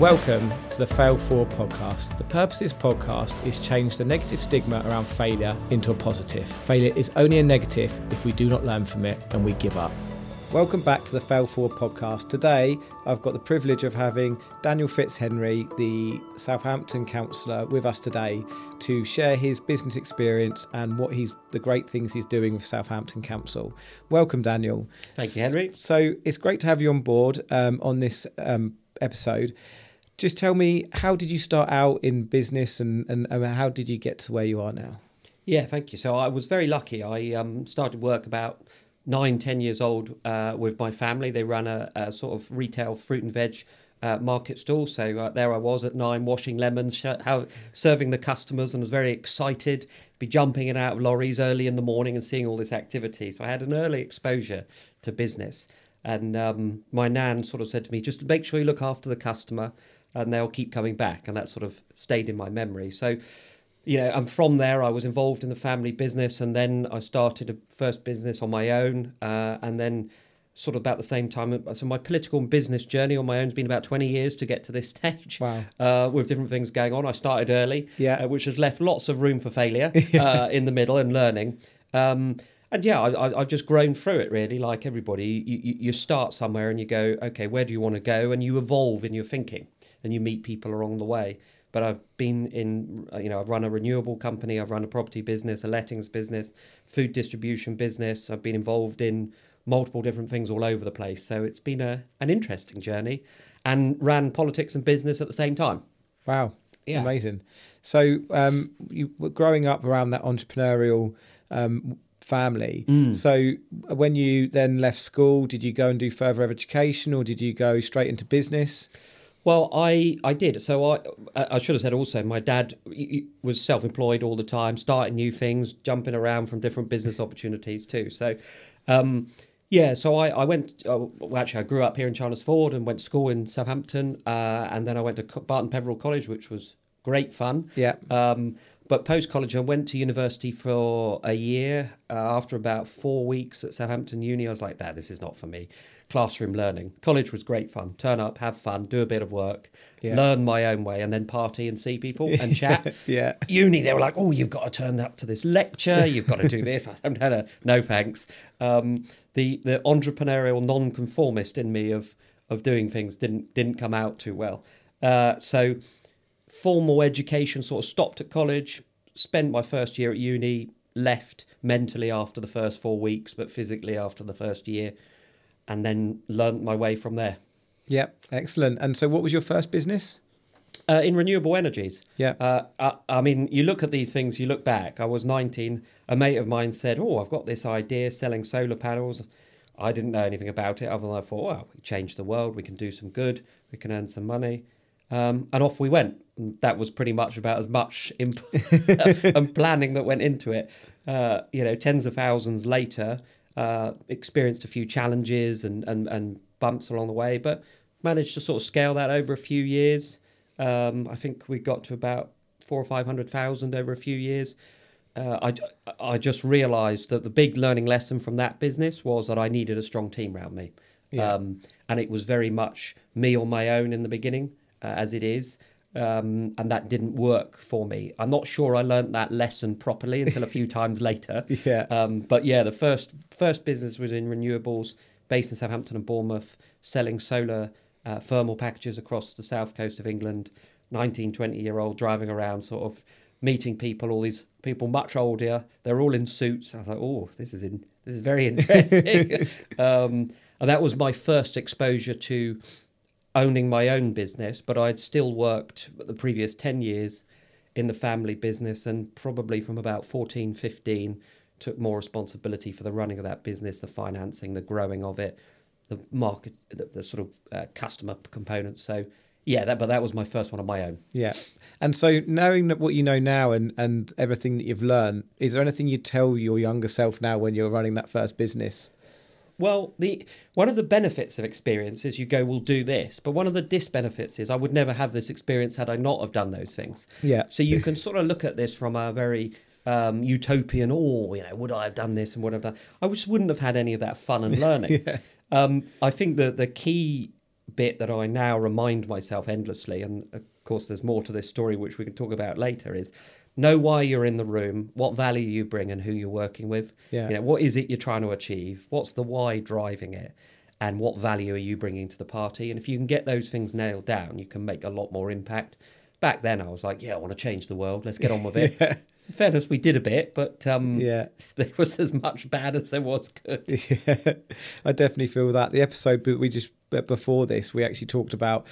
Welcome to the Fail Forward podcast. The purpose of this podcast is to change the negative stigma around failure into a positive. Failure is only a negative if we do not learn from it and we give up. Welcome back to the Fail Forward podcast. Today, I've got the privilege of having Daniel Fitzhenry, the Southampton councillor, with us today to share his business experience and what the great things he's doing with Southampton Council. Welcome, Daniel. Thank you, Henry. So it's great to have you on board on this episode. Just tell me, how did you start out in business and how did you get to where you are now? Yeah, thank you. So I was very lucky. I started work about 9-10 years old with my family. They ran a sort of retail fruit and veg market stall. So there I was at 9, washing lemons, serving the customers, and was very excited, be jumping in and out of lorries early in the morning and seeing all this activity. So I had an early exposure to business. And my nan sort of said to me, just make sure you look after the customer and they'll keep coming back. And that sort of stayed in my memory. So, you know, and from there, I was involved in the family business. And then I started a first business on my own. And then sort of about the same time. So my political and business journey on my own has been about 20 years to get to this stage. Wow. With different things going on. I started early, which has left lots of room for failure in the middle and learning. And yeah, I've just grown through it, really, like everybody. You start somewhere and you go, okay, where do you want to go? And you evolve in your thinking and you meet people along the way. But I've been in, you know, I've run a renewable company, I've run a property business, a lettings business, food distribution business. I've been involved in multiple different things all over the place. So it's been an interesting journey, and ran politics and business at the same time. Wow. Yeah. Amazing. So you were growing up around that entrepreneurial family. Mm. So when you then left school, did you go and do further education, or did you go straight into business? Well, I did. So I should have said also, my dad was self-employed all the time, starting new things, jumping around from different business opportunities too. So I grew up here in Chandler's Ford and went to school in Southampton, and then I went to Barton Peveril College, which was great fun. Yeah. But post-college, I went to university for a year. After about 4 weeks at Southampton Uni, I was like, this is not for me. Classroom learning. College was great fun. Turn up, have fun, do a bit of work, learn my own way, and then party and see people and chat. Yeah. Uni, they were like, oh, you've got to turn up to this lecture. You've got to do this. I don't know. No thanks. The entrepreneurial non-conformist in me of doing things didn't come out too well. So formal education sort of stopped at college, spent my first year at uni, left mentally after the first 4 weeks, but physically after the first year, and then learnt my way from there. Yep, excellent. And so what was your first business? In renewable energies. Yeah. I mean, you look at these things, you look back. I was 19. A mate of mine said, oh, I've got this idea selling solar panels. I didn't know anything about it, other than I thought, well, we change the world, we can do some good, we can earn some money. And off we went. That was pretty much about as much and planning that went into it. Tens of thousands later, experienced a few challenges and bumps along the way, but managed to sort of scale that over a few years. I think we got to about 400,000 or 500,000 over a few years. I just realised that the big learning lesson from that business was that I needed a strong team around me. Yeah. And it was very much me on my own in the beginning, as it is. And that didn't work for me. I'm not sure I learned that lesson properly until a few times later. Yeah. But yeah, the first business was in renewables, based in Southampton and Bournemouth, selling solar thermal packages across the south coast of England. 19, 20-year-old driving around, sort of meeting people. All these people much older. They're all in suits. I was like, oh, this is very interesting. And that was my first exposure to owning my own business, but I'd still worked the previous 10 years in the family business, and probably from about 14, 15, took more responsibility for the running of that business, the financing, the growing of it, the market, the sort of customer components. So yeah, but that was my first one on my own. Yeah. And so knowing what you know now and everything that you've learned, is there anything you tell your younger self now when you're running that first business? Well, one of the benefits of experience is you go, we'll do this. But one of the disbenefits is I would never have this experience had I not have done those things. Yeah. So you can sort of look at this from a very utopian, would I have done this and would I have done? I just wouldn't have had any of that fun and learning. Yeah. I think that the key bit that I now remind myself endlessly, and of course there's more to this story which we can talk about later, is know why you're in the room, what value you bring and who you're working with. Yeah. You know, what is it you're trying to achieve? What's the why driving it? And what value are you bringing to the party? And if you can get those things nailed down, you can make a lot more impact. Back then I was like, yeah, I want to change the world. Let's get on with it. Yeah. In fairness, we did a bit, but there was as much bad as there was good. Yeah, I definitely feel that. The episode we just before this, we actually talked about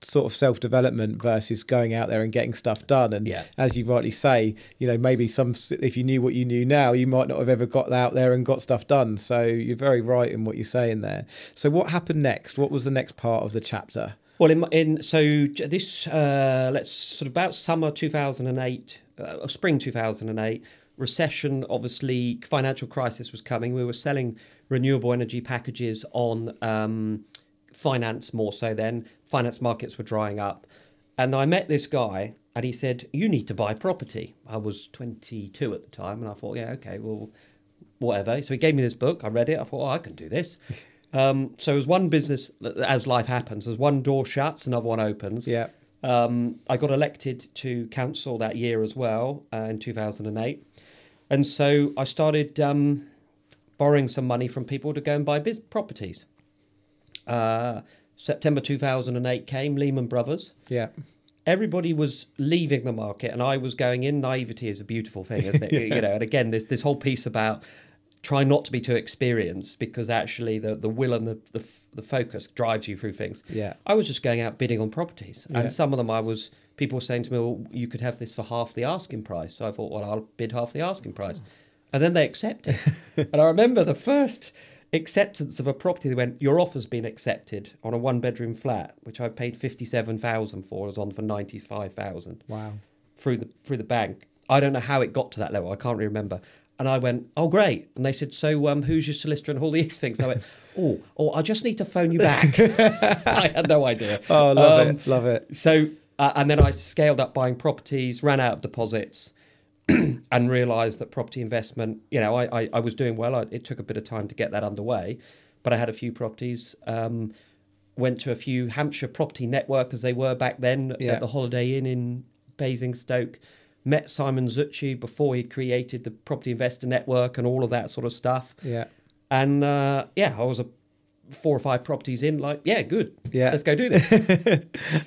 sort of self-development versus going out there and getting stuff done. And as you rightly say, you know, maybe if you knew what you knew now, you might not have ever got out there and got stuff done. So you're very right in what you're saying there. So what happened next? What was the next part of the chapter? Well, about summer 2008, spring 2008, recession, obviously, financial crisis was coming. We were selling renewable energy packages on finance more so then. Finance markets were drying up. And I met this guy and he said, you need to buy property. I was 22 at the time and I thought, yeah, okay, well, whatever. So he gave me this book. I read it. I thought, I can do this. So as one business, as life happens, as one door shuts, another one opens. Yeah. I got elected to council that year as well, in 2008. And so I started borrowing some money from people to go and buy properties. September 2008 came, Lehman Brothers. Yeah. Everybody was leaving the market and I was going in. Naivety is a beautiful thing, isn't it? Yeah. You know, and again, this whole piece about try not to be too experienced, because actually the will and the focus drives you through things. Yeah. I was just going out bidding on properties. Yeah. And some of them people were saying to me, well, you could have this for half the asking price. So I thought, well, I'll bid half the asking price. Oh. And then they accepted. And I remember the first acceptance of a property, they went, your offer's been accepted, on a one-bedroom flat, which I paid $57,000 for. I was on for $95,000. Wow. Through the bank. I don't know how it got to that level. I can't really remember. And I went, oh, great. And they said, so who's your solicitor and all these things? And I went, oh, I just need to phone you back. I had no idea. Oh, love it. So, and then I scaled up buying properties, ran out of deposits and realised that property investment, you know, I was doing well. It took a bit of time to get that underway, but I had a few properties, went to a few Hampshire property network, as they were back then, at the Holiday Inn in Basingstoke. Met Simon Zutshi before he created the Property Investor Network and all of that sort of stuff. Yeah. And I was 4 or 5 properties in, like, yeah, good. Yeah. Let's go do this.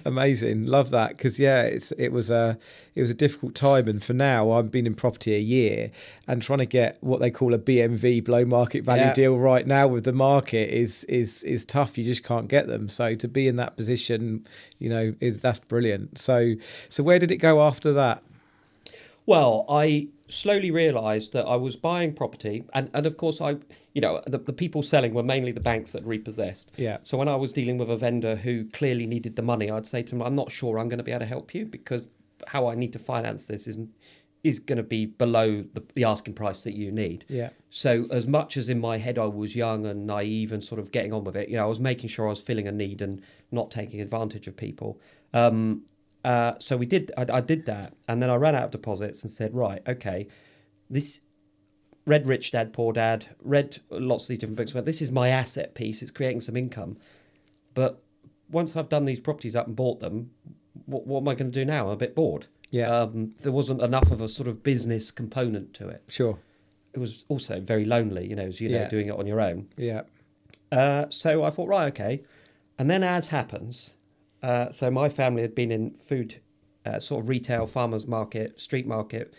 Amazing. Love that. Because, it was a difficult time. And for now, I've been in property a year, and trying to get what they call a BMV, below market value deal right now with the market is tough. You just can't get them. So to be in that position, you know, that's brilliant. So where did it go after that? Well, I slowly realised that I was buying property and of course the people selling were mainly the banks that repossessed. Yeah. So when I was dealing with a vendor who clearly needed the money, I'd say to them, I'm not sure I'm going to be able to help you, because how I need to finance this is going to be below the asking price that you need. Yeah. So as much as in my head I was young and naive and sort of getting on with it, you know, I was making sure I was filling a need and not taking advantage of people. So we did. I did that, and then I ran out of deposits and said, right, okay, this read Rich Dad, Poor Dad, read lots of these different books. But this is my asset piece. It's creating some income. But once I've done these properties up and bought them, what am I going to do now? I'm a bit bored. Yeah. There wasn't enough of a sort of business component to it. Sure. It was also very lonely, you know, as you know, doing it on your own. Yeah. So I thought, right, okay, and then as happens. So my family had been in food, sort of retail, farmers market, street market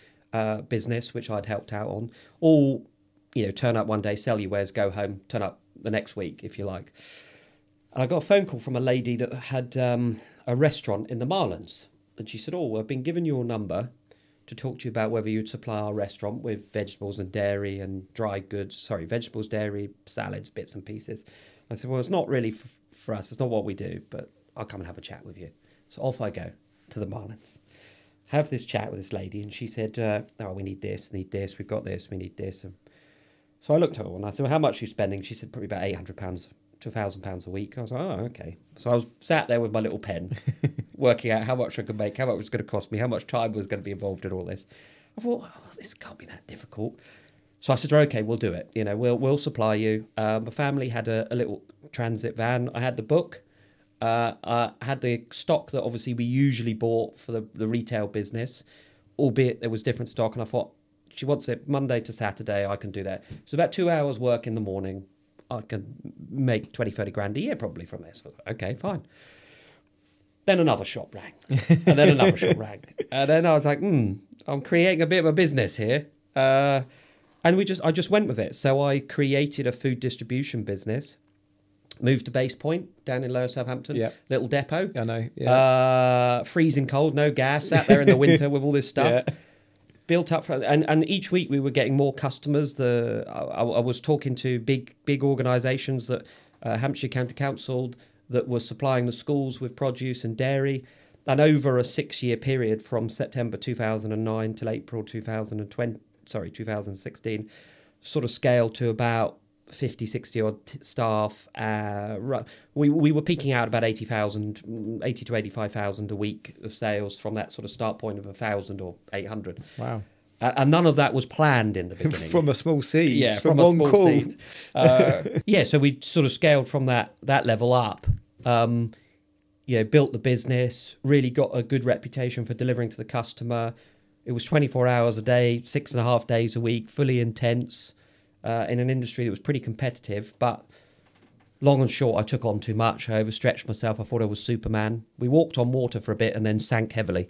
business, which I'd helped out on. All, you know, turn up one day, sell your wares, go home, turn up the next week, if you like. And I got a phone call from a lady that had a restaurant in the Marlands. And she said, I've been given your number to talk to you about whether you'd supply our restaurant with vegetables and dairy and dry goods. Sorry, vegetables, dairy, salads, bits and pieces. I said, well, it's not really for us. It's not what we do, but I'll come and have a chat with you. So off I go to the Marlands, have this chat with this lady. And she said, we need this. We've got this, we need this. And so I looked at her and I said, well, how much are you spending? She said, probably about £800 to £1,000 a week. I was like, oh, okay. So I was sat there with my little pen, working out how much I could make, how much it was going to cost me, how much time was going to be involved in all this. I thought, this can't be that difficult. So I said, okay, we'll do it. You know, we'll supply you. My family had a little transit van. I had the book. I had the stock that obviously we usually bought for the retail business, albeit there was different stock. And I thought, she wants it Monday to Saturday, I can do that. So about 2 hours work in the morning, I can make 20, 30 grand a year probably from this. I was like, okay, fine. Then another shop rang. And then another shop rang. And then I was like, I'm creating a bit of a business here. And I just went with it. So I created a food distribution business, moved to Base Point down in Lower Southampton, little depot. I know. Yeah. Freezing cold, no gas, sat there in the winter with all this stuff. Yeah. Built up, and each week we were getting more customers. I was talking to big organisations that Hampshire County Council that were supplying the schools with produce and dairy. And over a 6-year period from September 2009 till April 2016, sort of scaled to about 50, 60 odd staff. We were peaking out about 80 to 85,000 a week of sales from that sort of start point of 1,000 or 800. Wow. And none of that was planned in the beginning. From a small seed. Yeah, from one small seed. Yeah, so we sort of scaled from that level up. Built the business, really got a good reputation for delivering to the customer. It was 24 hours a day, 6.5 days a week, fully intense. In an industry that was pretty competitive, but long and short, I took on too much. I overstretched myself. I thought I was Superman. We walked on water for a bit and then sank heavily,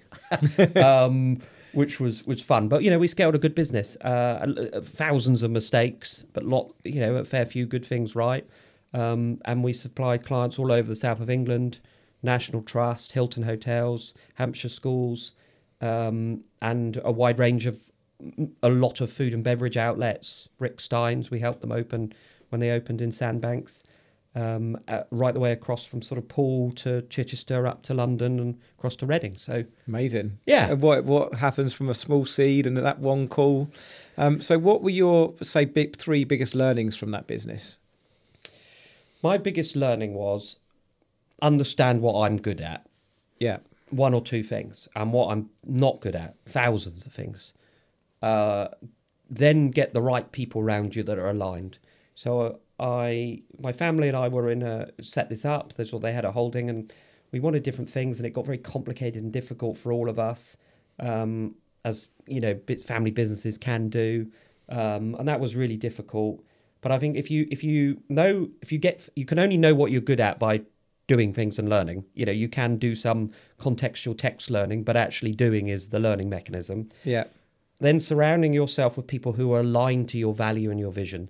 which was fun. But, we scaled a good business. Thousands of mistakes, but a fair few good things right. And we supplied clients all over the south of England, National Trust, Hilton Hotels, Hampshire schools, and a wide range of a lot of food and beverage outlets. Rick Stein's, we helped them open when they opened in Sandbanks, right the way across from sort of Poole to Chichester, up to London and across to Reading. So amazing. Yeah. And what happens from a small seed and that one call. So what were your, say, three biggest learnings from that business? My biggest learning was understand what I'm good at. Yeah. One or two things, and what I'm not good at, thousands of things. Then get the right people around you that are aligned. So my family and I were set this up. They had a holding and we wanted different things, and it got very complicated and difficult for all of us, as you know, family businesses can do, and that was really difficult. But I think you can only know what you're good at by doing things and learning. You can do some contextual text learning, but actually doing is the learning mechanism. Yeah. Then surrounding yourself with people who are aligned to your value and your vision.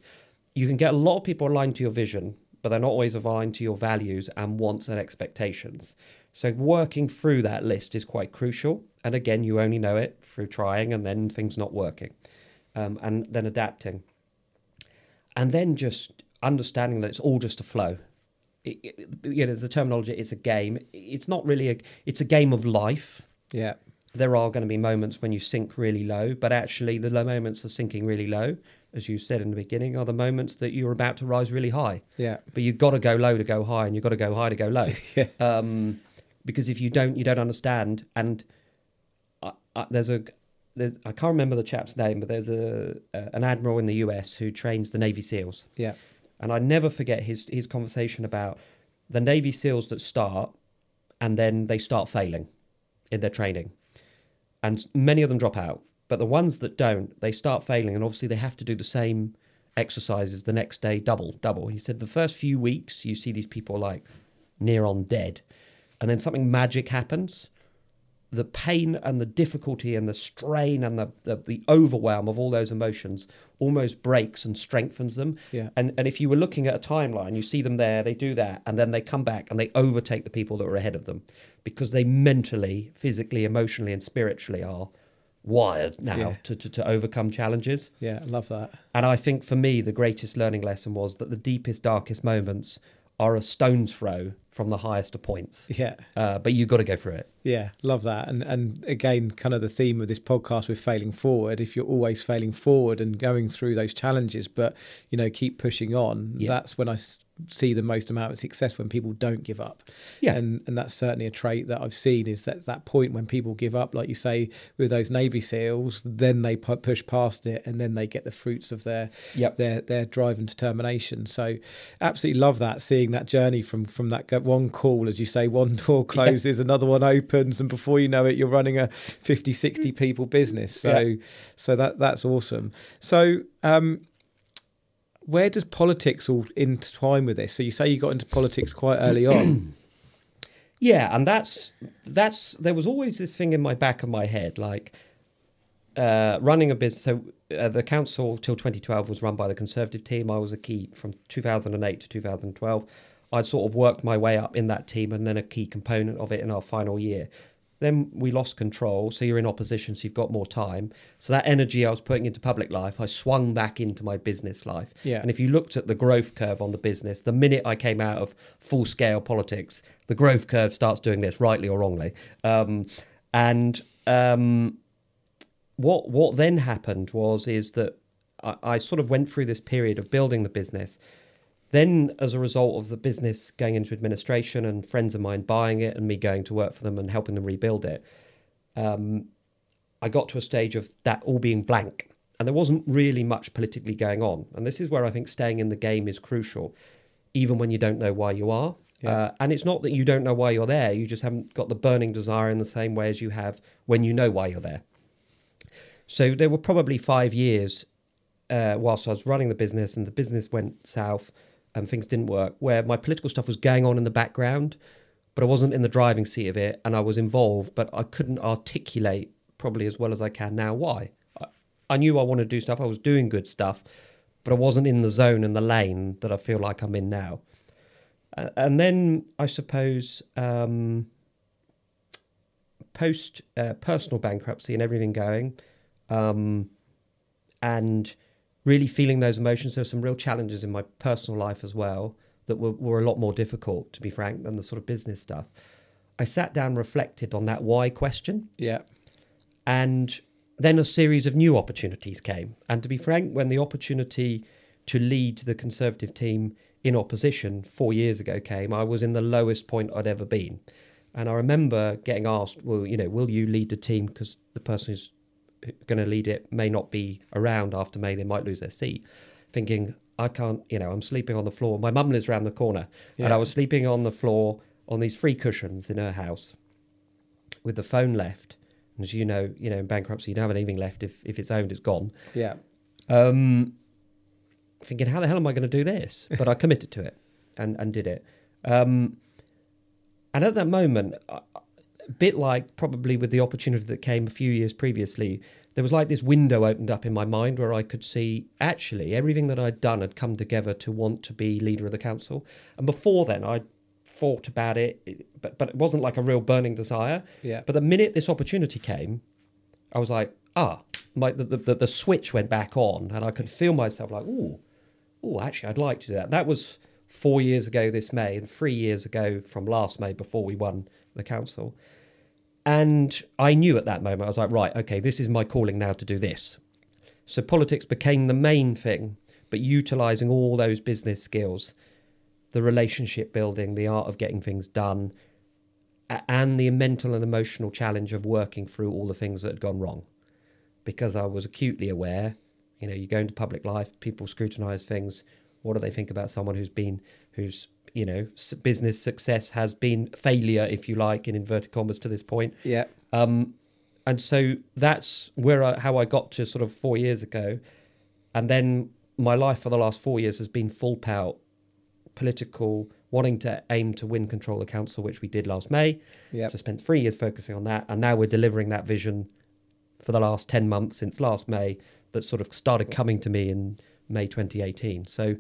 You can get a lot of people aligned to your vision, but they're not always aligned to your values and wants and expectations. So working through that list is quite crucial. And again, you only know it through trying and then things not working, and then adapting. And then just understanding that it's all just a flow. There's the terminology, it's a game. It's not really it's a game of life. Yeah. There are going to be moments when you sink really low, but actually the low moments of sinking really low, as you said in the beginning, are the moments that you're about to rise really high. Yeah. But you've got to go low to go high, and you've got to go high to go low. Yeah. Because if you don't, you don't understand. And I can't remember the chap's name, but there's an admiral in the US who trains the Navy SEALs. Yeah. And I never forget his conversation about the Navy SEALs that start, and then they start failing in their training. And many of them drop out. But the ones that don't, they start failing. And obviously they have to do the same exercises the next day, double. He said the first few weeks you see these people like near on dead. And then something magic happens. The pain and the difficulty and the strain and the overwhelm of all those emotions almost breaks and strengthens them. Yeah. And if you were looking at a timeline, you see them there, they do that, and then they come back and they overtake the people that were ahead of them, because they mentally, physically, emotionally, and spiritually are wired now to overcome challenges. Yeah, I love that. And I think for me, the greatest learning lesson was that the deepest, darkest moments are a stone's throw from the highest of points. Yeah. But you've got to go through it. Yeah, love that. And again, kind of the theme of this podcast with failing forward, if you're always failing forward and going through those challenges, but, you know, keep pushing on, yeah. That's when I see the most amount of success, when people don't give up. Yeah. And that's certainly a trait that I've seen, is that point when people give up, like you say, with those Navy SEALs, then they push past it and then they get the fruits of their drive and determination. So absolutely love that, seeing that journey from that one call, as you say, one door closes, another one opens, and before you know it, you're running a 50, 60 people business. So, yeah. So that's awesome. So, where does politics all intertwine with this? So you say you got into politics quite early on. Yeah, and that's there was always this thing in my back of my head, like running a business. So the council till 2012 was run by the Conservative team. I was a key from 2008 to 2012. I'd sort of worked my way up in that team and then a key component of it in our final year. Then we lost control, so you're in opposition, so you've got more time. So that energy I was putting into public life, I swung back into my business life. Yeah. And if you looked at the growth curve on the business, the minute I came out of full-scale politics, the growth curve starts doing this, rightly or wrongly. What then happened is that I sort of went through this period of building the business. Then, as a result of the business going into administration and friends of mine buying it and me going to work for them and helping them rebuild it, I got to a stage of that all being blank. And there wasn't really much politically going on. And this is where I think staying in the game is crucial, even when you don't know why you are. Yeah. And it's not that you don't know why you're there. You just haven't got the burning desire in the same way as you have when you know why you're there. So there were probably 5 years whilst I was running the business, and the business went south, and things didn't work, where my political stuff was going on in the background, but I wasn't in the driving seat of it, and I was involved, but I couldn't articulate probably as well as I can now why. I knew I wanted to do stuff, I was doing good stuff, but I wasn't in the zone and the lane that I feel like I'm in now. And then I suppose post personal bankruptcy and everything going, and really feeling those emotions. There were some real challenges in my personal life as well that were a lot more difficult, to be frank, than the sort of business stuff. I sat down and reflected on that why question. Yeah. And then a series of new opportunities came. And to be frank, when the opportunity to lead the Conservative team in opposition 4 years ago came, I was in the lowest point I'd ever been. And I remember getting asked, well, you know, will you lead the team? Because the person who's going to lead it may not be around after May, they might lose their seat. Thinking, I can't, you know, I'm sleeping on the floor. My mum lives around the corner, yeah. And I was sleeping on the floor on these free cushions in her house with the phone left. And as you know, in bankruptcy, you don't have anything left. If it's owned, it's gone. Yeah. Thinking, how the hell am I going to do this? But I committed to it and did it. And at that moment, a bit like probably with the opportunity that came a few years previously, there was like this window opened up in my mind where I could see actually everything that I'd done had come together to want to be leader of the council. And before then, I thought about it, but it wasn't like a real burning desire. Yeah. But the minute this opportunity came, I was like, the switch went back on, and I could feel myself like, actually, I'd like to do that. That was 4 years ago this May, and 3 years ago from last May before we won the council. And I knew at that moment, I was like, right, okay, this is my calling now to do this. So politics became the main thing, but utilising all those business skills, the relationship building, the art of getting things done, and the mental and emotional challenge of working through all the things that had gone wrong. Because I was acutely aware, you know, you go into public life, people scrutinise things. What do they think about someone who's you know, business success has been failure, if you like, in inverted commas to this point. Yeah. And so that's how I got to sort of 4 years ago. And then my life for the last 4 years has been full pout, political, wanting to aim to win control of the council, which we did last May. Yeah. So I spent 3 years focusing on that. And now we're delivering that vision for the last 10 months since last May that sort of started coming to me in May 2018. So,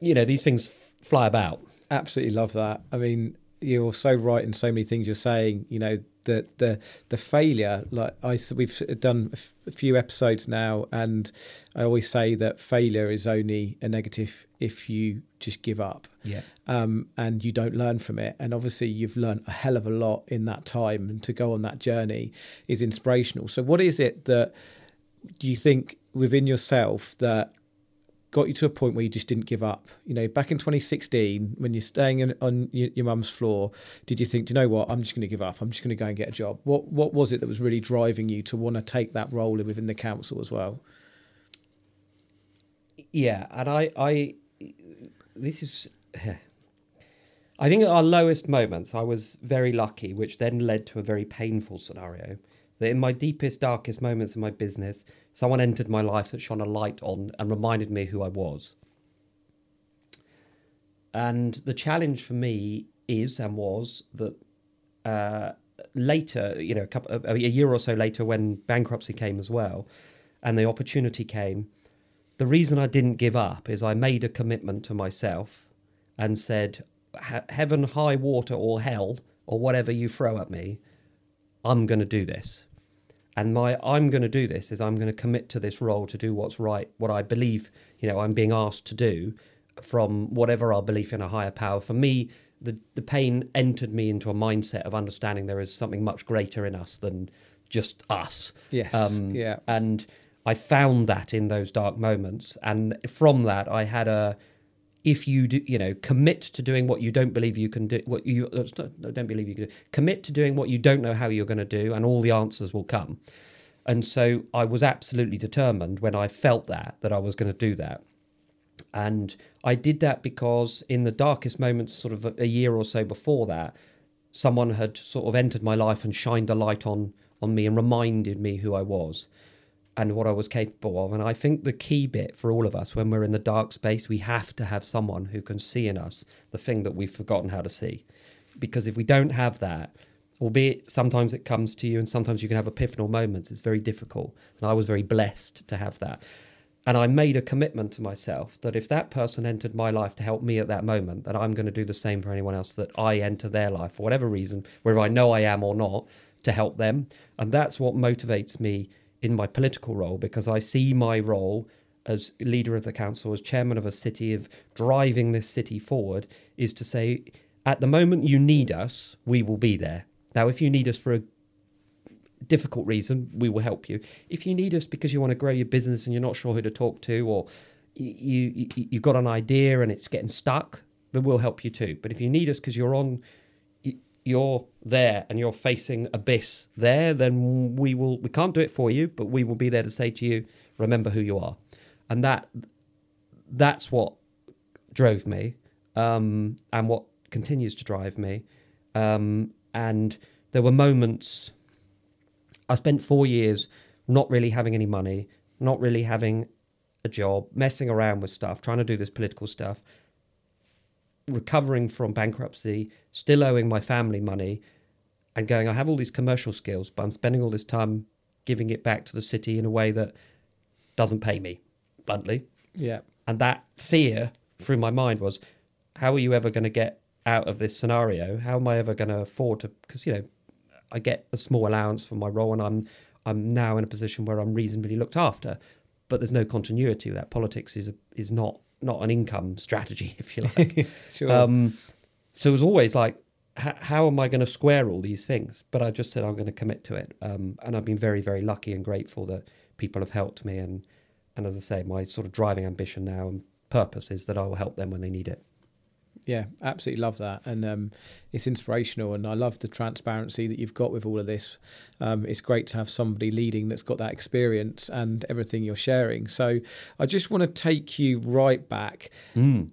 you know, these things fly about. Absolutely love that. I mean, you're so right in so many things you're saying. You know, the failure, like we've done a few episodes now, and I always say that failure is only a negative if you just give up. Yeah. And you don't learn from it. And obviously you've learned a hell of a lot in that time, and to go on that journey is inspirational. So what is it that you think within yourself that got you to a point where you just didn't give up? You know, back in 2016, when you're staying on your mum's floor, did you think, do you know what, I'm just going to give up, I'm just going to go and get a job? What was it that was really driving you to want to take that role within the council as well? Yeah, and I think at our lowest moments, I was very lucky, which then led to a very painful scenario. That in my deepest, darkest moments in my business, someone entered my life that shone a light on and reminded me who I was. And the challenge for me is and was that later, you know, a year or so later, when bankruptcy came as well, and the opportunity came, the reason I didn't give up is I made a commitment to myself and said, heaven, high water, or hell, or whatever you throw at me, I'm going to do this. And my I'm going to do this is I'm going to commit to this role to do what's right, what I believe, you know, I'm being asked to do from whatever our belief in a higher power. For me, the pain entered me into a mindset of understanding there is something much greater in us than just us. Yes. Yeah. And I found that in those dark moments. And from that, I had if you do, you know, commit to doing what you don't believe you can do, what you don't believe you can do, commit to doing what you don't know how you're going to do, and all the answers will come. And so I was absolutely determined when I felt that I was going to do that. And I did that because in the darkest moments, sort of a year or so before that, someone had sort of entered my life and shined a light on me and reminded me who I was and what I was capable of. And I think the key bit for all of us when we're in the dark space, we have to have someone who can see in us the thing that we've forgotten how to see. Because if we don't have that, albeit sometimes it comes to you and sometimes you can have epiphanal moments, it's very difficult. And I was very blessed to have that. And I made a commitment to myself that if that person entered my life to help me at that moment, that I'm going to do the same for anyone else that I enter their life for whatever reason, whether I know I am or not, to help them. And that's what motivates me in my political role, because I see my role as leader of the council, as chairman of a city, of driving this city forward, is to say, at the moment you need us, we will be there. Now, if you need us for a difficult reason, we will help you. If you need us because you want to grow your business and you're not sure who to talk to, or you've got an idea and it's getting stuck, then we'll help you too. But if you need us because you're there and you're facing abyss there, then we can't do it for you, but we will be there to say to you, remember who you are. And that's what drove me, and what continues to drive me. And there were moments, I spent 4 years not really having any money, not really having a job, messing around with stuff, trying to do this political stuff, recovering from bankruptcy, still owing my family money, and going, I have all these commercial skills, but I'm spending all this time giving it back to the city in a way that doesn't pay me, bluntly. Yeah. And that fear through my mind was, how are you ever going to get out of this scenario? How am I ever going to afford to, because, you know, I get a small allowance for my role and I'm now in a position where I'm reasonably looked after, but there's no continuity with that. Politics is not an income strategy, if you like. Sure. So it was always like, how am I going to square all these things? But I just said, I'm going to commit to it. And I've been very, very lucky and grateful that people have helped me. And as I say, my sort of driving ambition now and purpose is that I will help them when they need it. Yeah, absolutely love that. And it's inspirational. And I love the transparency that you've got with all of this. It's great to have somebody leading that's got that experience and everything you're sharing. So I just want to take you right back. Mm.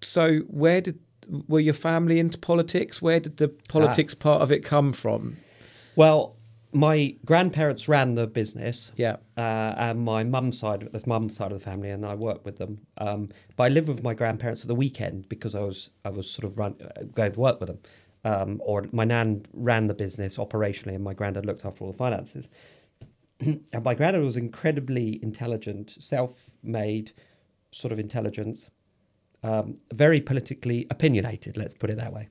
So were your family into politics? Where did the politics part of it come from? Well, my grandparents ran the business. Yeah. And my mum's side of the family, and I worked with them. But I lived with my grandparents at the weekend because I was sort of going to work with them. Or my nan ran the business operationally, and my granddad looked after all the finances. And my granddad was incredibly intelligent, self-made sort of intelligence, very politically opinionated, let's put it that way.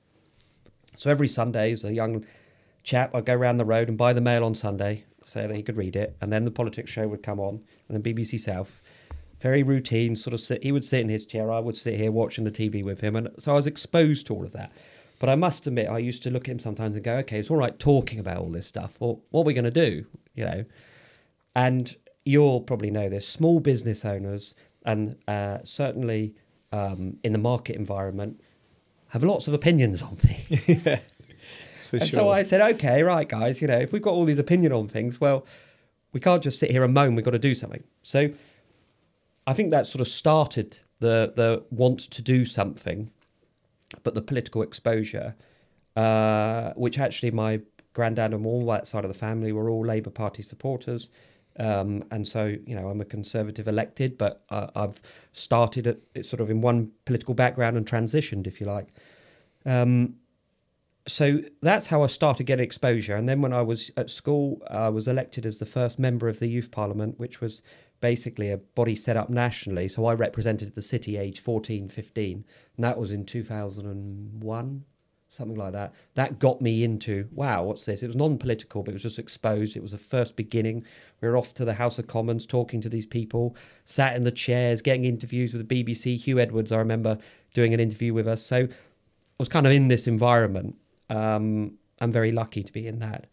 So every Sunday, as a young chap, I'd go round the road and buy the Mail on Sunday so that he could read it. And then the Politics Show would come on, and then BBC South. Very routine, sort of sit. He would sit in his chair, I would sit here watching the TV with him. And so I was exposed to all of that. But I must admit, I used to look at him sometimes and go, okay, it's all right talking about all this stuff. Well, what are we going to do? You know, and you'll probably know this, small business owners and certainly in the market environment have lots of opinions on things. Yeah, for and sure. So I said, okay, right, guys, you know, if we've got all these opinions on things, well, we can't just sit here and moan, we've got to do something. So I think that sort of started the want to do something. But the political exposure, which actually my granddad and all that side of the family were all Labour Party supporters. And so, you know, I'm a Conservative elected, but I've started at sort of in one political background and transitioned, if you like. So that's how I started getting exposure. And then when I was at school, I was elected as the first member of the Youth Parliament, which was basically a body set up nationally. So I represented the city age 14, 15, and that was in 2001, something like that. That got me into, wow, what's this? It was non-political, but it was just exposed. It was the first beginning. We were off to the House of Commons, talking to these people, sat in the chairs, getting interviews with the BBC. Hugh Edwards, I remember doing an interview with us. So I was kind of in this environment. I'm very lucky to be in that.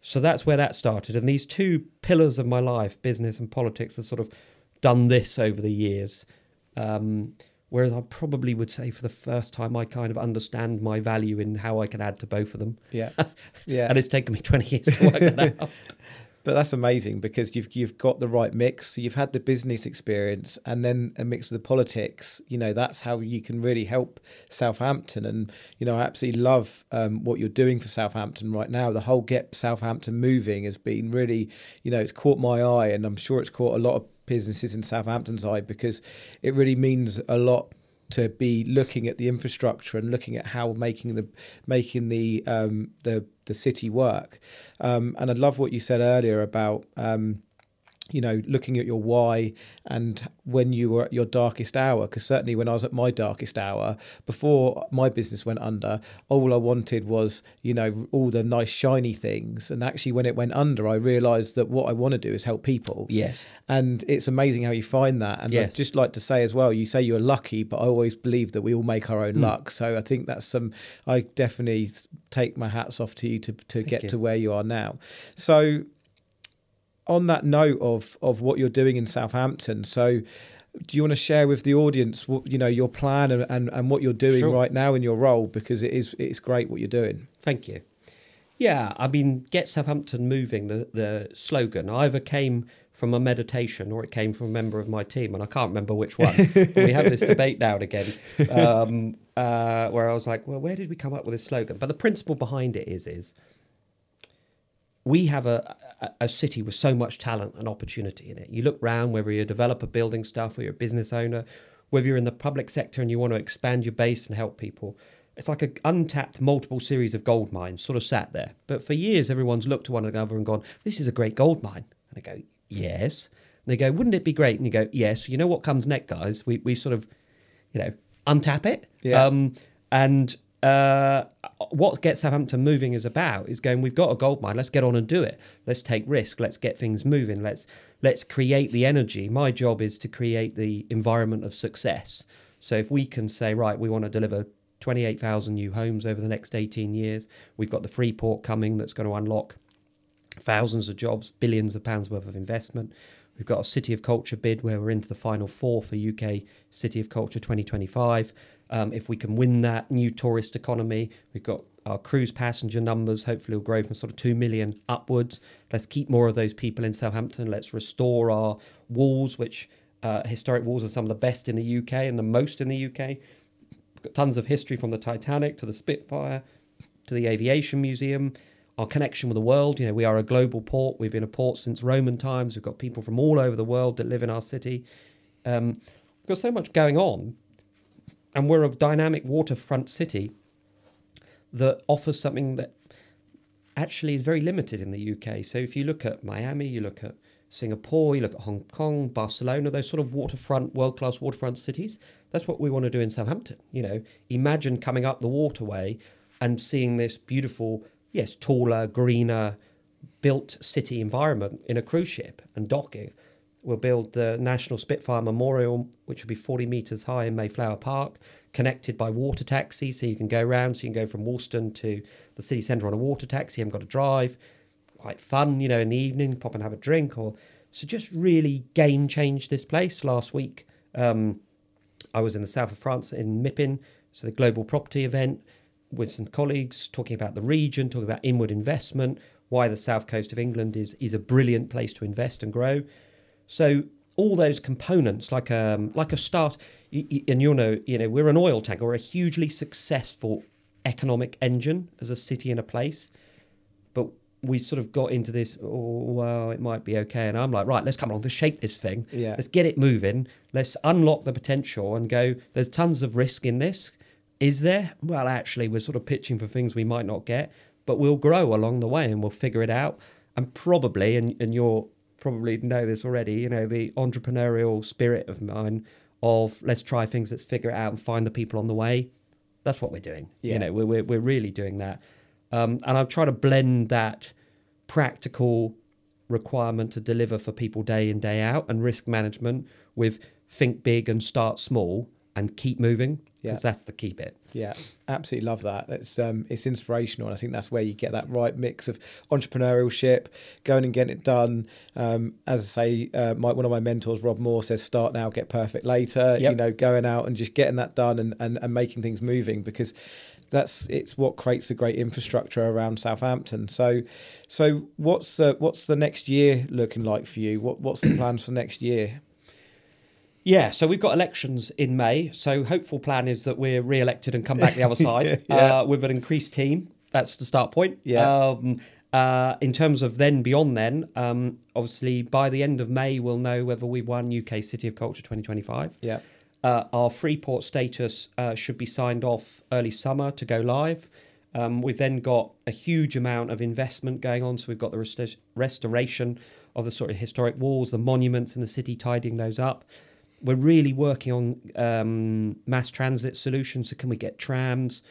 So that's where that started. And these two pillars of my life, business and politics, have sort of done this over the years. Whereas I probably would say for the first time, I kind of understand my value in how I can add to both of them. Yeah. Yeah. And it's taken me 20 years to work that out. But that's amazing because you've got the right mix. You've had the business experience and then a mix with the politics. You know, that's how you can really help Southampton. And, you know, I absolutely love what you're doing for Southampton right now. The whole Get Southampton Moving has been really, you know, it's caught my eye, and I'm sure it's caught a lot of businesses in Southampton's eye, because it really means a lot to be looking at the infrastructure and looking at how making the city work. And I love what you said earlier about, you know, looking at your why and when you were at your darkest hour, because certainly when I was at my darkest hour, before my business went under, all I wanted was, you know, all the nice shiny things. And actually when it went under, I realised that what I want to do is help people. Yes. And it's amazing how you find that. And yes. I'd just like to say as well, you say you're lucky, but I always believe that we all make our own luck. So I think that's I definitely take my hats off to you to get to where you are now. So on that note of what you're doing in Southampton, so do you want to share with the audience what, you know, your plan and what you're doing right now in your role, because it's great what you're doing. Thank you. Yeah, I mean, Get Southampton Moving, the slogan, either came from a meditation or it came from a member of my team, and I can't remember which one. We have this debate now and again where I was like, well, where did we come up with this slogan? But the principle behind it is we have a city with so much talent and opportunity in it. You look round, whether you're a developer building stuff or you're a business owner, whether you're in the public sector and you want to expand your base and help people, it's like an untapped multiple series of gold mines sort of sat there. But for years, everyone's looked to one another and gone, this is a great gold mine. And they go, yes. And they go, wouldn't it be great? And you go, yes. You know what comes next, guys? We sort of, you know, untap it. Yeah. What Get Southampton Moving is about is going, we've got a gold mine, let's get on and do it. Let's take risk, let's get things moving, let's create the energy. My job is to create the environment of success. So if we can say, right, we want to deliver 28,000 new homes over the next 18 years, we've got the Freeport coming that's going to unlock thousands of jobs, billions of pounds worth of investment. We've got a City of Culture bid where we're into the final four for UK City of Culture 2025. If we can win that new tourist economy, we've got our cruise passenger numbers, hopefully will grow from sort of 2 million upwards. Let's keep more of those people in Southampton. Let's restore our walls, which historic walls are some of the best in the UK and the most in the UK. We've got tons of history, from the Titanic to the Spitfire to the Aviation Museum. Our connection with the world, you know, we are a global port. We've been a port since Roman times. We've got people from all over the world that live in our city. We've got so much going on. And we're a dynamic waterfront city that offers something that actually is very limited in the UK. So if you look at Miami, you look at Singapore, you look at Hong Kong, Barcelona, those sort of waterfront, world-class waterfront cities, that's what we want to do in Southampton. You know, imagine coming up the waterway and seeing this beautiful, yes, taller, greener, built city environment in a cruise ship and docking. We'll build the National Spitfire Memorial, which will be 40 metres high in Mayflower Park, connected by water taxi, so you can go round, so you can go from Woolston to the city centre on a water taxi, you haven't got to drive. Quite fun, you know, in the evening, pop and have a drink. So just really game changed this place. Last week, I was in the south of France in Mippin, so the global property event, with some colleagues talking about the region, talking about inward investment, why the south coast of England is a brilliant place to invest and grow. So all those components, like a start, and you know, we're an oil tanker, we're a hugely successful economic engine as a city and a place, but we sort of got into this, it might be okay, and I'm like, right, let's come along, let's shake this thing, let's get it moving, let's unlock the potential and go, there's tons of risk in this, is there? Well, actually, we're sort of pitching for things we might not get, but we'll grow along the way and we'll figure it out, and probably, and you're probably know this already, you know, the entrepreneurial spirit of mine of let's try things, let's figure it out and find the people on the way. That's what we're doing. Yeah. You know, we're really doing that. And I've tried to blend that practical requirement to deliver for people day in, day out and risk management with think big and start small and keep moving, because that's the key bit. Yeah, absolutely love that. It's inspirational, and I think that's where you get that right mix of entrepreneurship, going and getting it done. As I say, one of my mentors, Rob Moore, says, start now, get perfect later. Yep. You know, going out and just getting that done and making things moving, because it's what creates the great infrastructure around Southampton. So what's the next year looking like for you? What's the plans for next year? Yeah, so we've got elections in May. So hopeful plan is that we're re-elected and come back the other side with an increased team. That's the start point. Yeah. In terms of then beyond then, obviously by the end of May, we'll know whether we won UK City of Culture 2025. Yeah. Our Freeport status should be signed off early summer to go live. We've then got a huge amount of investment going on. So we've got the restoration of the sort of historic walls, the monuments in the city, tidying those up. We're really working on mass transit solutions. So can we get trams,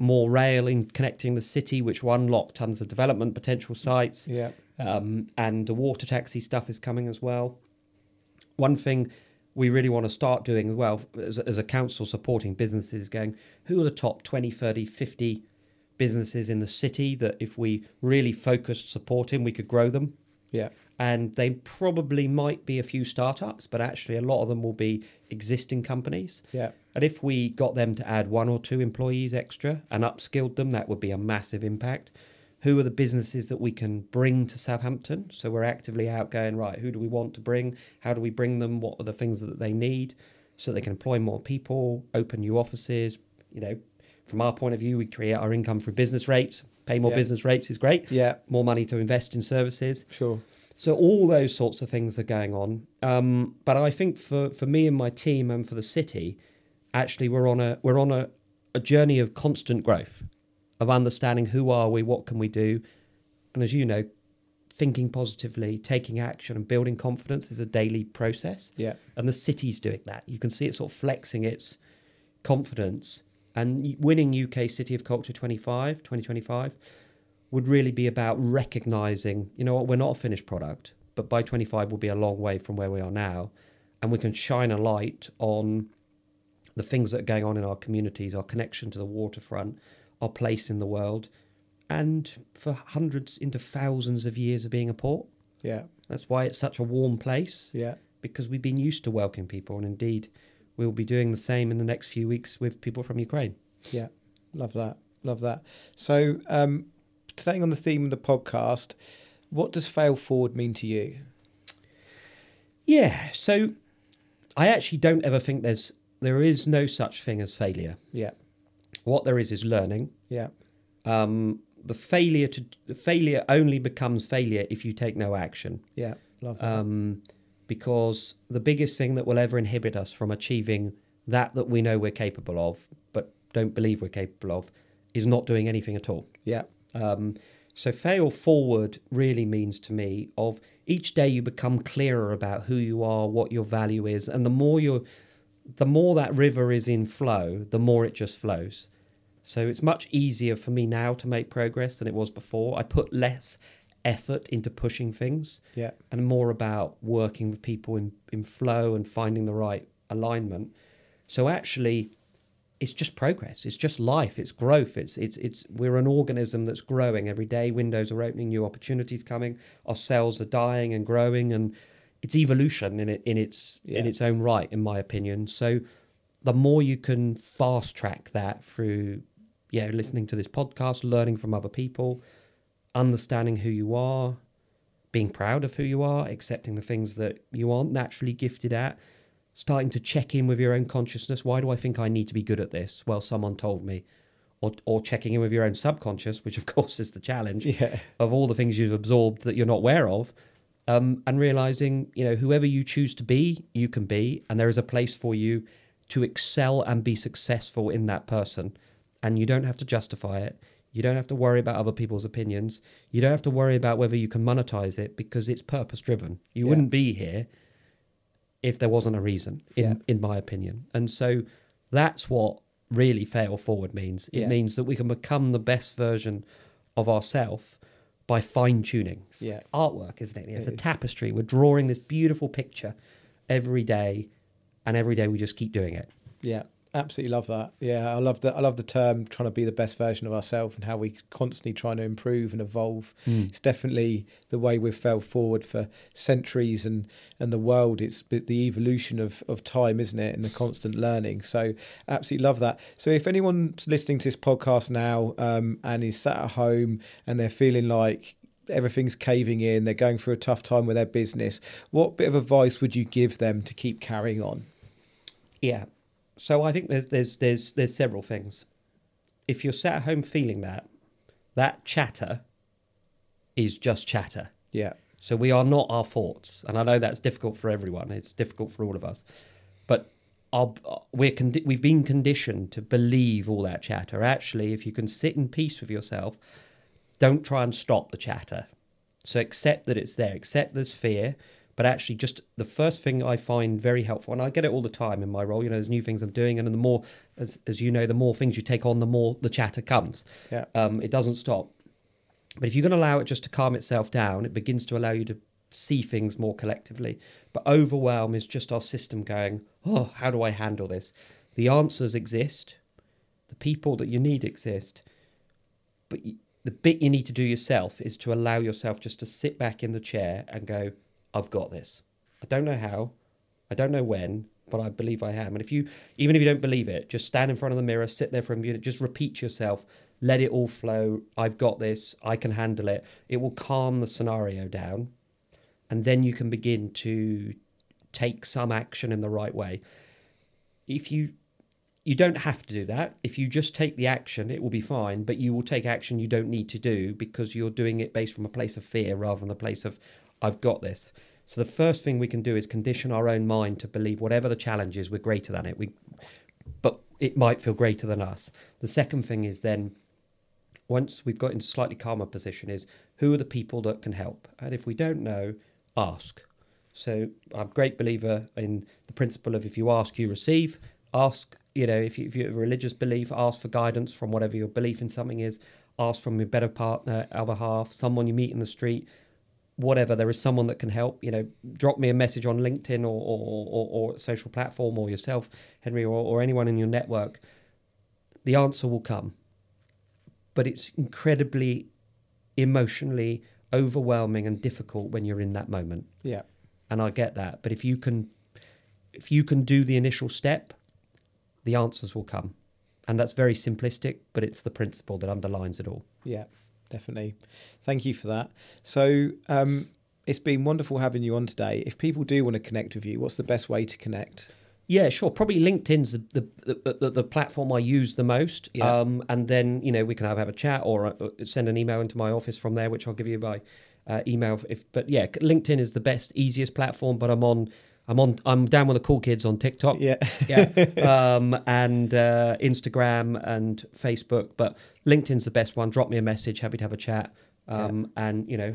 more rail in connecting the city, which will unlock tons of development potential sites. Yeah. And the water taxi stuff is coming as well. One thing we really want to start doing as well as a council supporting businesses, going, who are the top 20, 30, 50 businesses in the city that if we really focused supporting, we could grow them. Yeah. And they probably might be a few startups, but actually a lot of them will be existing companies. Yeah. And if we got them to add 1 or 2 employees extra and upskilled them, that would be a massive impact. Who are the businesses that we can bring to Southampton? So we're actively out going, right, who do we want to bring? How do we bring them? What are the things that they need so they can employ more people, open new offices? You know, from our point of view, we create our income through business rates. Pay more business rates is great. Yeah. More money to invest in services. Sure. So all those sorts of things are going on. But I think for me and my team and for the city, actually we're on a journey of constant growth, of understanding who are we, what can we do? And as you know, thinking positively, taking action and building confidence is a daily process. Yeah. And the city's doing that. You can see it sort of flexing its confidence. And winning UK City of Culture 2025 would really be about recognising, you know what, we're not a finished product, but by 25 we'll be a long way from where we are now. And we can shine a light on the things that are going on in our communities, our connection to the waterfront, our place in the world, and for hundreds into thousands of years of being a port. Yeah. That's why it's such a warm place. Yeah. Because we've been used to welcoming people, and indeed we'll be doing the same in the next few weeks with people from Ukraine. Yeah, love that. So staying on the theme of the podcast, what does Fail Forward mean to you? Yeah, so I actually don't ever think there is no such thing as failure. Yeah. What there is learning. Yeah. The failure only becomes failure if you take no action. Yeah, love that. Because the biggest thing that will ever inhibit us from achieving that we know we're capable of, but don't believe we're capable of, is not doing anything at all. Yeah. So Fail Forward really means to me of each day you become clearer about who you are, what your value is. And the more that river is in flow, the more it just flows. So it's much easier for me now to make progress than it was before. I put less effort into pushing things, and more about working with people in flow and finding the right alignment. So actually, it's just progress. It's just life. It's growth. It's we're an organism that's growing every day. Windows are opening, new opportunities coming. Our cells are dying and growing, and it's evolution in its own right, in my opinion. So the more you can fast track that through, listening to this podcast, learning from other people, understanding who you are, being proud of who you are, accepting the things that you aren't naturally gifted at, starting to check in with your own consciousness. Why do I think I need to be good at this? Well, someone told me. Or checking in with your own subconscious, which of course is the challenge of all the things you've absorbed that you're not aware of, and realizing, whoever you choose to be, you can be, and there is a place for you to excel and be successful in that person. And you don't have to justify it. You don't have to worry about other people's opinions. You don't have to worry about whether you can monetize it, because it's purpose-driven. You wouldn't be here if there wasn't a reason, in my opinion. And so that's what really Fail Forward means. It means that we can become the best version of ourselves by fine-tuning. It's like artwork, isn't it? It's a tapestry. We're drawing this beautiful picture every day, and every day we just keep doing it. Yeah. Absolutely love that. Yeah, I love the term trying to be the best version of ourselves and how we constantly trying to improve and evolve. It's definitely the way we've failed forward for centuries and the world. It's the evolution of time, isn't it? And the constant learning. So absolutely love that. So if anyone's listening to this podcast now and is sat at home and they're feeling like everything's caving in, they're going through a tough time with their business, what bit of advice would you give them to keep carrying on? Yeah. So I think there's several things. If you're sat at home feeling that chatter is just chatter. Yeah. So we are not our thoughts, and I know that's difficult for everyone. It's difficult for all of us, but we've been conditioned to believe all that chatter. Actually, if you can sit in peace with yourself, don't try and stop the chatter. So accept that it's there. Accept there's fear. But actually, just the first thing I find very helpful, and I get it all the time in my role, there's new things I'm doing, and the more, as you know, the more things you take on, the more the chatter comes. Yeah. It doesn't stop. But if you can allow it just to calm itself down, it begins to allow you to see things more collectively. But overwhelm is just our system going, oh, how do I handle this? The answers exist. The people that you need exist. But the bit you need to do yourself is to allow yourself just to sit back in the chair and go, I've got this. I don't know how, I don't know when, but I believe I am. And even if you don't believe it, just stand in front of the mirror, sit there for a minute, just repeat to yourself, let it all flow. I've got this. I can handle it. It will calm the scenario down. And then you can begin to take some action in the right way. If you don't have to do that. If you just take the action, it will be fine, but you will take action you don't need to do because you're doing it based from a place of fear rather than the place of I've got this. So the first thing we can do is condition our own mind to believe whatever the challenge is, we're greater than it. But it might feel greater than us. The second thing is then, once we've got into a slightly calmer position, is who are the people that can help? And if we don't know, ask. So I'm a great believer in the principle of if you ask, you receive. Ask, if you have a religious belief, ask for guidance from whatever your belief in something is. Ask from your better partner, other half, someone you meet in the street, whatever. There is someone that can help. Drop me a message on LinkedIn or social platform, or yourself, Henry, or anyone in your network. The answer will come. But it's incredibly emotionally overwhelming and difficult when you're in that moment. Yeah. And I get that. But if you can do the initial step, the answers will come. And that's very simplistic, but it's the principle that underlines it all. Yeah. Definitely. Thank you for that. So it's been wonderful having you on today. If people do want to connect with you, what's the best way to connect? Yeah, sure. Probably LinkedIn's the platform I use the most. Yeah. And then, we can have a chat or send an email into my office from there, which I'll give you by email. But LinkedIn is the best, easiest platform, but I'm down with the cool kids on TikTok. Yeah. And Instagram and Facebook, but LinkedIn's the best one. Drop me a message. Happy to have a chat. And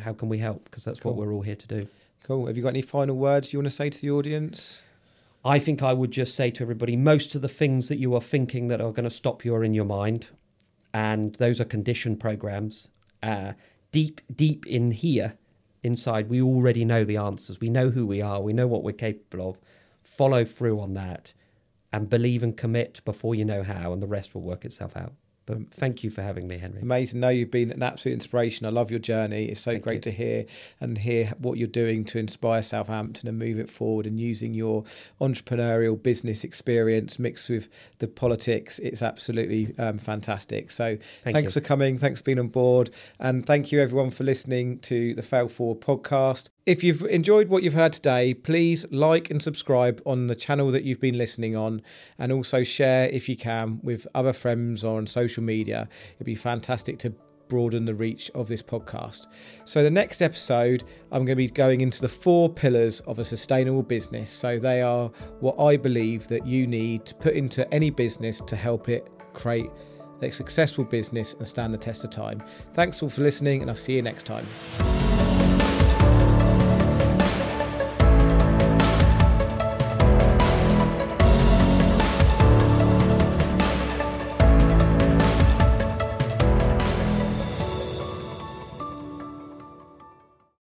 how can we help? Because that's what we're all here to do. Cool. Have you got any final words you want to say to the audience? I think I would just say to everybody, most of the things that you are thinking that are going to stop you are in your mind. and those are conditioned programs. Deep in here, inside, we already know the answers. We know who we are. We know what we're capable of. Follow through on that and believe and commit before you know how, and the rest will work itself out. But thank you for having me, Henry. Amazing. No, you've been an absolute inspiration. I love your journey. It's so great to hear what you're doing to inspire Southampton and move it forward, and using your entrepreneurial business experience mixed with the politics. It's absolutely fantastic. So thanks for coming. Thanks for being on board. And thank you, everyone, for listening to the Fail Forward podcast. If you've enjoyed what you've heard today, please like and subscribe on the channel that you've been listening on, and also share, if you can, with other friends or on social media. It'd be fantastic to broaden the reach of this podcast. So the next episode, I'm going to be going into the 4 pillars of a sustainable business. So they are what I believe that you need to put into any business to help it create a successful business and stand the test of time. Thanks all for listening, and I'll see you next time.